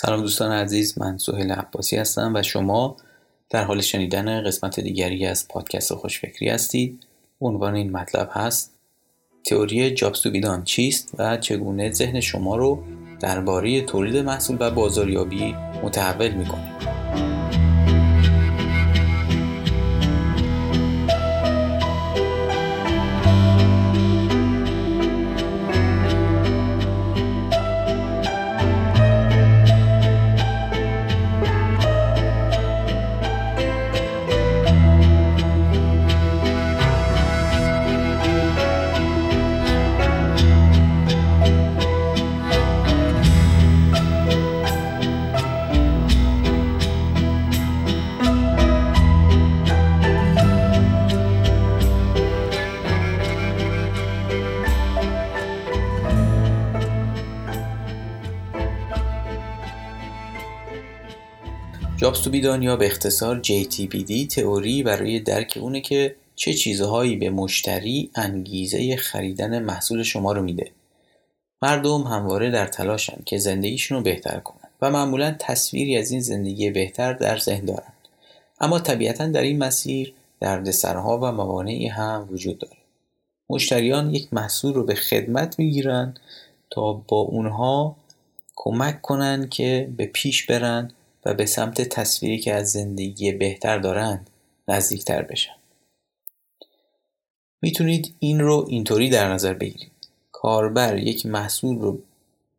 سلام دوستان عزیز، من سهیل عباسی هستم و شما در حال شنیدن قسمت دیگری از پادکست خوشفکری هستید. عنوان این مطلب هست تئوری جابس تو بیدان چیست و چگونه ذهن شما رو درباره تولید محصول و بازاریابی متحول می‌کنه. جابس تو بیدان یا به اختصار JTBD تئوری برای درک اونه که چه چیزهایی به مشتری انگیزه خریدن محصول شما رو میده. مردم همواره در تلاشن که زندگیشون رو بهتر کنن و معمولا تصویری از این زندگی بهتر در ذهن دارن، اما طبیعتا در این مسیر دردسرها و موانعی هم وجود داره. مشتریان یک محصول رو به خدمت میگیرن تا با اونها کمک کنن که به پیش برن و به سمت تصویری که از زندگی بهتر دارن نزدیکتر بشن. میتونید این رو اینطوری در نظر بگیرید. کاربر یک محصول رو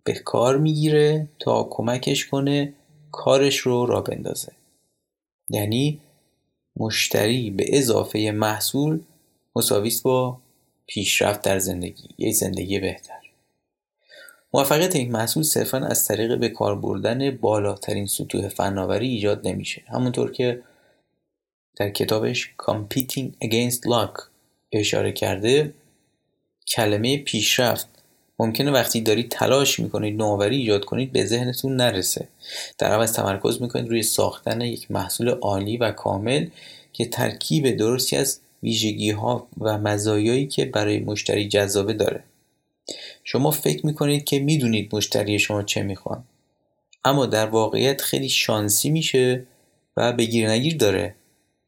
به کار میگیره تا کمکش کنه کارش رو راه بندازه. یعنی مشتری به اضافه محصول مساوی است با پیشرفت در زندگی، یک زندگی بهتر. موفقیت یک محصول صرفاً از طریق به کار بردن بالاترین سطوح فناوری ایجاد نمیشه. همونطور که در کتابش Competing Against Luck اشاره کرده، کلمه پیشرفت ممکنه وقتی دارید تلاش میکنید نوآوری ایجاد کنید به ذهنتون نرسه. در عوض تمرکز میکنید روی ساختن یک محصول عالی و کامل که ترکیب درستی از ویژگی‌ها و مزایایی که برای مشتری جذابه داره. شما فکر میکنید که میدونید مشتری شما چه میخوان، اما در واقعیت خیلی شانسی میشه و بگیر نگیر داره.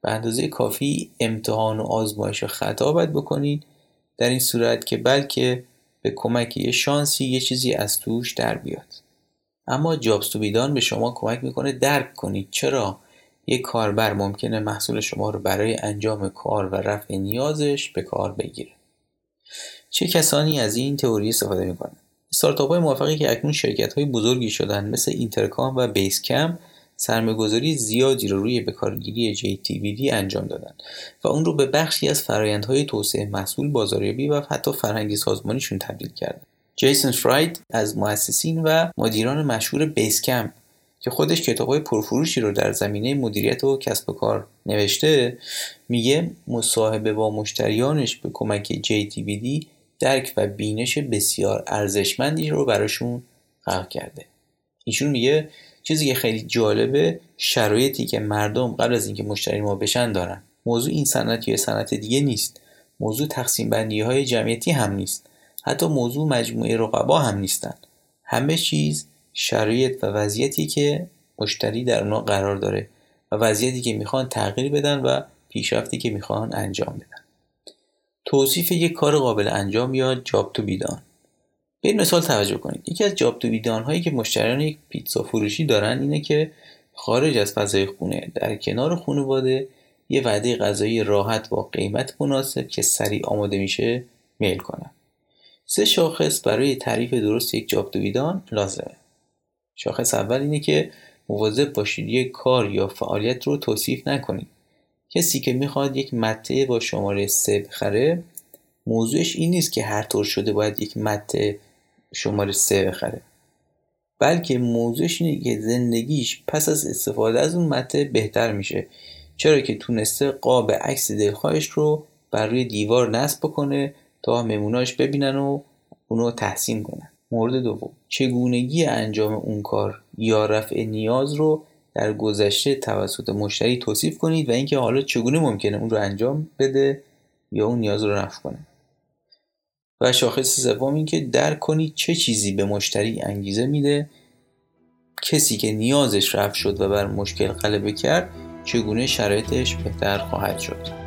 به اندازه کافی امتحان و آزمایش و خطا باید بکنید در این صورت که بلکه به کمک یه شانسی یه چیزی از توش در بیاد. اما جابس تو بیدان به شما کمک میکنه درک کنید چرا یک کاربر ممکنه محصول شما رو برای انجام کار و رفع نیازش به کار بگیره. چه کسانی از این تئوری استفاده میکنن؟ استارتاپ‌های موفقی که اکنون شرکت‌های بزرگی شدن مثل اینترکام و بیسکم سرمایه‌گذاری زیادی رو روی بکارگیری JTBD انجام دادن و اون رو به بخشی از فرآیندهای توسعه محصول، بازاریابی و حتی فرهنگی سازمانیشون تبدیل کرده. جیسون فراید از مؤسسین و مدیران مشهور بیسکم که خودش کتاب‌های پرفروشی رو در زمینه مدیریت و کسب و کار نوشته، میگه مصاحبه با مشتریانش به کمک JTBD درک و بینش بسیار ارزشمندی رو براشون خلق کرده. ایشون میگه چیزی که خیلی جالبه شرایطی که مردم قبل از اینکه مشتری ما بشن دارن. موضوع این صنعت یا صنعت دیگه نیست. موضوع تقسیم بندی های جمعیتی هم نیست. حتی موضوع مجموعه رقبا هم نیستن. همه چیز شرایط و وضعیتی که مشتری در اونها قرار داره و وضعیتی که میخوان تغییر بدن و پیشرفتی که میخوان انجام بدن. توصیف یک کار قابل انجام یا جاب تو بیدان. به این مثال توجه کنید. یکی از جاب تو بیدان هایی که مشتریان یک پیتزا فروشی دارن اینه که خارج از فضای خونه در کنار خانواده یه وعده غذایی راحت با قیمت مناسب که سریع آماده میشه میل کنن. 3 شاخص برای تعریف درست یک جاب تو بیدان لازمه. شاخص اول اینه که مواظب باشید یک کار یا فعالیت رو توصیف نکنید. کسی که میخواد یک مته با شماره 3 بخره، موضوعش این نیست که هر طور شده باید یک مته شماره 3 بخره، بلکه موضوعش اینه که زندگیش پس از استفاده از اون مته بهتر میشه، چرا که تونسته قاب عکس دلخواهش رو بر روی دیوار نصب بکنه تا مهموناش ببینن و اونو تحسین کنن. مورد دوم، چگونگی انجام اون کار یا رفع نیاز رو در گذشته توسط مشتری توصیف کنید و اینکه حالا چگونه ممکنه اون رو انجام بده یا اون نیاز رو رفع کنه. و شاخص سوم این که درک کنید چه چیزی به مشتری انگیزه میده کسی که نیازش رفع شد و بر مشکل غلبه کرد چگونه شرایطش بهتر خواهد شد.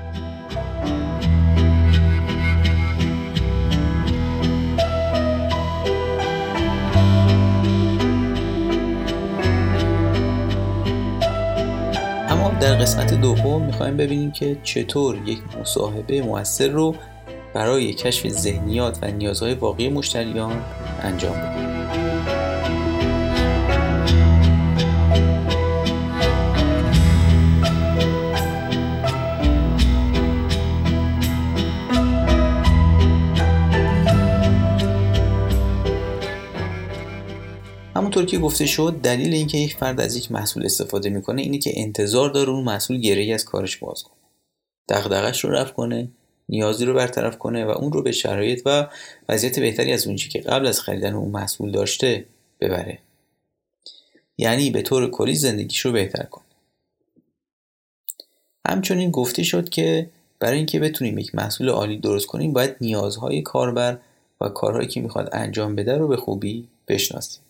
در قسمت دوم میخوایم ببینیم که چطور یک مصاحبه مؤثر رو برای کشف ذهنیات و نیازهای واقعی مشتریان انجام بدیم. همونطور که گفته شد، دلیل اینکه یک فرد از یک محصول استفاده میکنه اینه که انتظار داره اون محصول گره‌ای از کارش باز کنه، دغدغه‌اش رو رفع کنه، نیازی رو برطرف کنه و اون رو به شرایط و وضعیت بهتری از اون چیزی که قبل از خریدن اون محصول داشته ببره. یعنی به طور کلی زندگیش رو بهتر کنه. همچنین گفته شد که برای اینکه بتونیم یک محصول عالی درست کنیم، باید نیازهای کاربر و کارهایی که میخواد انجام بده رو به خوبی بشناسیم.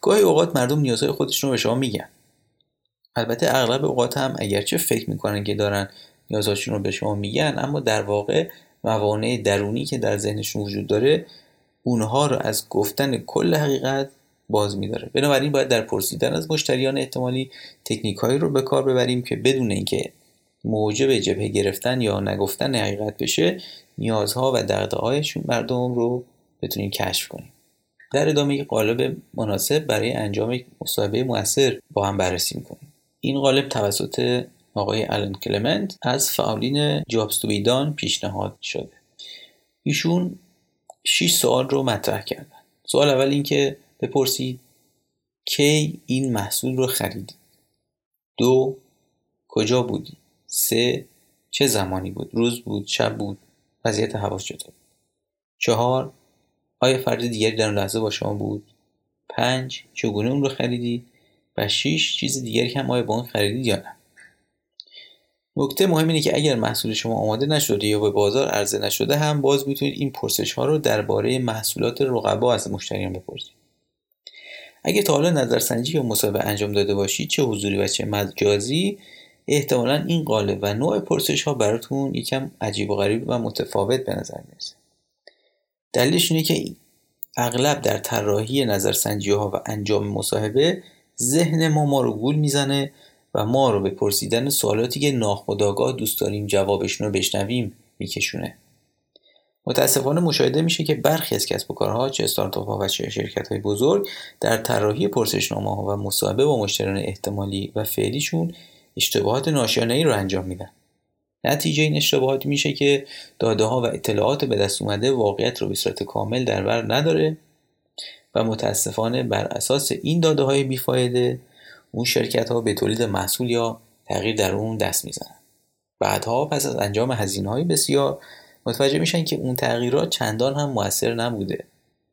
گاهی اوقات مردم نیازهای خودشون رو به شما میگن. البته اغلب اوقات هم اگرچه فکر میکنن که دارن نیازهاشون رو به شما میگن، اما در واقع موانع درونی که در ذهنشون وجود داره اونها رو از گفتن کل حقیقت باز میداره. بنابراین باید در پرسیدن از مشتریان احتمالی تکنیک‌هایی رو به کار ببریم که بدون اینکه موجب جبهه گرفتن یا نگفتن حقیقت بشه، نیازها و دغدغه‌هایشون مردم رو بتونیم کشف کنیم. در ادامه یک قالب مناسب برای انجام یک مصاحبه مؤثر با هم بررسی می‌کنیم. این قالب توسط آقای آلن کلمنت از فعالین جابس تو بیدان پیشنهاد شده. ایشون 6 سوال رو مطرح کردن. سوال اول این که بپرسید کی این محصول رو خریدی؟ 2 کجا بودی؟ 3 چه زمانی بود؟ روز بود؟ شب بود؟ وضعیت هوا چطور؟ 4 آیا فرد دیگری در اون لحظه با شما بود؟ 5 چگونه اون رو خریدید؟ و 6 چیز دیگری هم آیا با اون خریدید یا نه؟ نکته مهم اینه که اگر محصول شما آماده نشده یا به بازار عرضه نشده هم باز میتونید این پرسش ها رو درباره محصولات رقبا از مشتریان بپرسید. اگه تا حالا نظرسنجی یا مصاحبه انجام داده باشید، چه حضوری و چه مجازی، احتمالاً این قالب و نوع پرسش ها براتون یکم عجیب و غریب و متفاوت به نظر میاد. دلیلش اینه که اغلب در طراحی نظرسنجی ها و انجام مصاحبه ذهن ما رو گول میزنه و ما رو به پرسیدن سوالاتی که ناخودآگاه دوست داریم جوابشون رو بشنویم میکشونه. متاسفانه مشاهده میشه که برخی از کسب و کارها، چه استارتاپ ها و چه شرکت های بزرگ، در طراحی پرسشنامه ها و مصاحبه با مشتریان احتمالی و فعلیشون اشتباهات ناشیانه‌ای رو انجام میدن. نتیجه این اشتباهات میشه که داده ها و اطلاعات به دست اومده واقعیت رو به صورت کامل در بر نداره و متاسفانه بر اساس این داده های بیفایده اون شرکت ها به تولید محصول یا تغییر در اون دست میزنن. بعدها پس از انجام هزینه های بسیار متوجه میشن که اون تغییرات چندان هم مؤثر نبوده.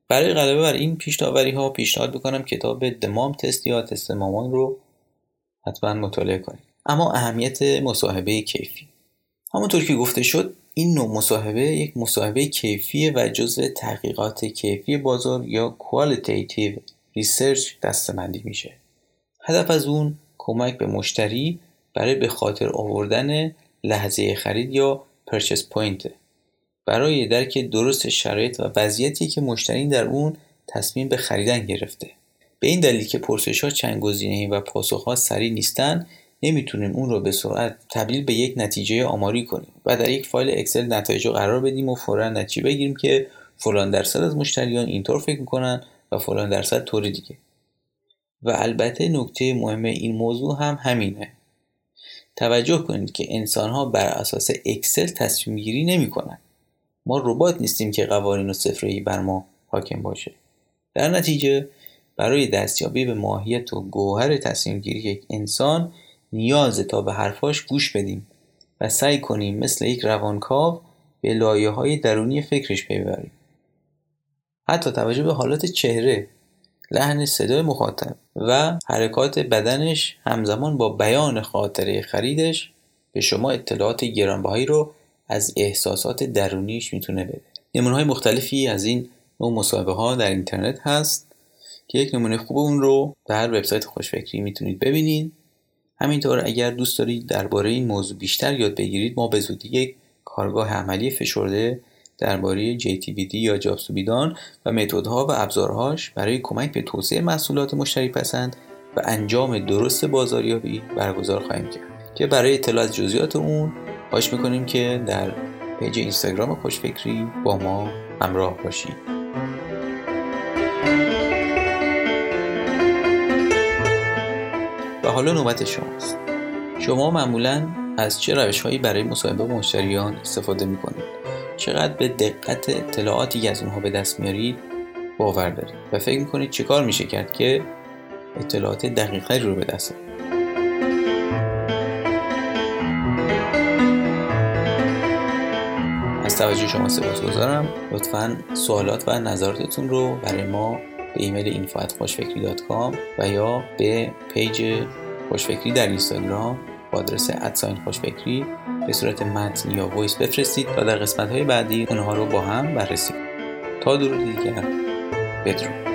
برای غلبه بر این پیش‌داوری ها پیشنهاد میکنم کتاب دمام تست یا تست مامان رو حتما مطالعه کنید. اما اهمیت مصاحبه کیفی، همونطور که گفته شد، این نوع مصاحبه یک مصاحبه کیفیه و جزء تحقیقات کیفی بازار یا qualitative research دسته‌بندی میشه. هدف از اون کمک به مشتری برای به خاطر آوردن لحظه خرید یا purchase point، برای درک درست شرایط و وضعیتی که مشتری در اون تصمیم به خریدن گرفته. به این دلیل که پرسش‌ها چند گزینه‌ای و پاسخ‌ها سریع نیستن، نمیتونیم اون رو به سرعت تبدیل به یک نتیجه آماری کنیم و در یک فایل اکسل نتایج رو قرار بدیم و فوراً نتیجه بگیریم که فلان درصد از مشتریان اینطور فکر میکنن و فلان درصد طور دیگه. و البته نکته مهم این موضوع هم همینه. توجه کنید که انسان‌ها بر اساس اکسل تصمیم گیری نمیکنن. ما ربات نیستیم که قوانین و صفره‌ای بر ما حاکم باشه. در نتیجه برای دستیابی به ماهیت و گوهر تصمیم گیری یک انسان نیازه تا به حرفاش گوش بدیم و سعی کنیم مثل یک روانکاو به لایه‌های درونی فکرش پی ببریم. حتی توجه به حالات چهره، لحن صدای مخاطب و حرکات بدنش همزمان با بیان خاطره خریدش به شما اطلاعات گرانبهایی رو از احساسات درونیش میتونه بده. نمونه‌های مختلفی از این نوع مصاحبه‌ها در اینترنت هست که یک نمونه خوب اون رو در وبسایت خوشفکری میتونید ببینید. همینطور اگر دوست دارید درباره این موضوع بیشتر یاد بگیرید، ما به زودی یک کارگاه عملی فشرده درباره JTBD یا جابس تو بیدان و متدها و ابزارهاش برای کمک به توسعه محصولات مشتری پسند و انجام درست بازاریابی برگزار خواهیم کرد که برای اطلاع از جزئیات اون خواهش می‌کنیم که در پیج اینستاگرام خوشفکری با ما همراه باشید. و حالا نوبت شماست. شما معمولاً از چه روش‌هایی برای مصاحبه با مشتریان استفاده می‌کنید؟ چقدر به دقت اطلاعاتی که از اونها به دست میارید باور دارید و فکر می‌کنید چه کار میشه کرد که اطلاعات دقیق‌تری رو به دست بیارید؟ از توجه شما سپاسگزارم. لطفاً سوالات و نظراتتون رو برای ما به ایمیل info@خوشفکری.com و یا به پیج خوشفکری در اینستاگرام با آدرس @خوشفکری به صورت متن یا وایس بفرستید و در قسمت‌های بعدی اونها رو با هم بررسی کنیم. تا درودی دیگر، بدرود.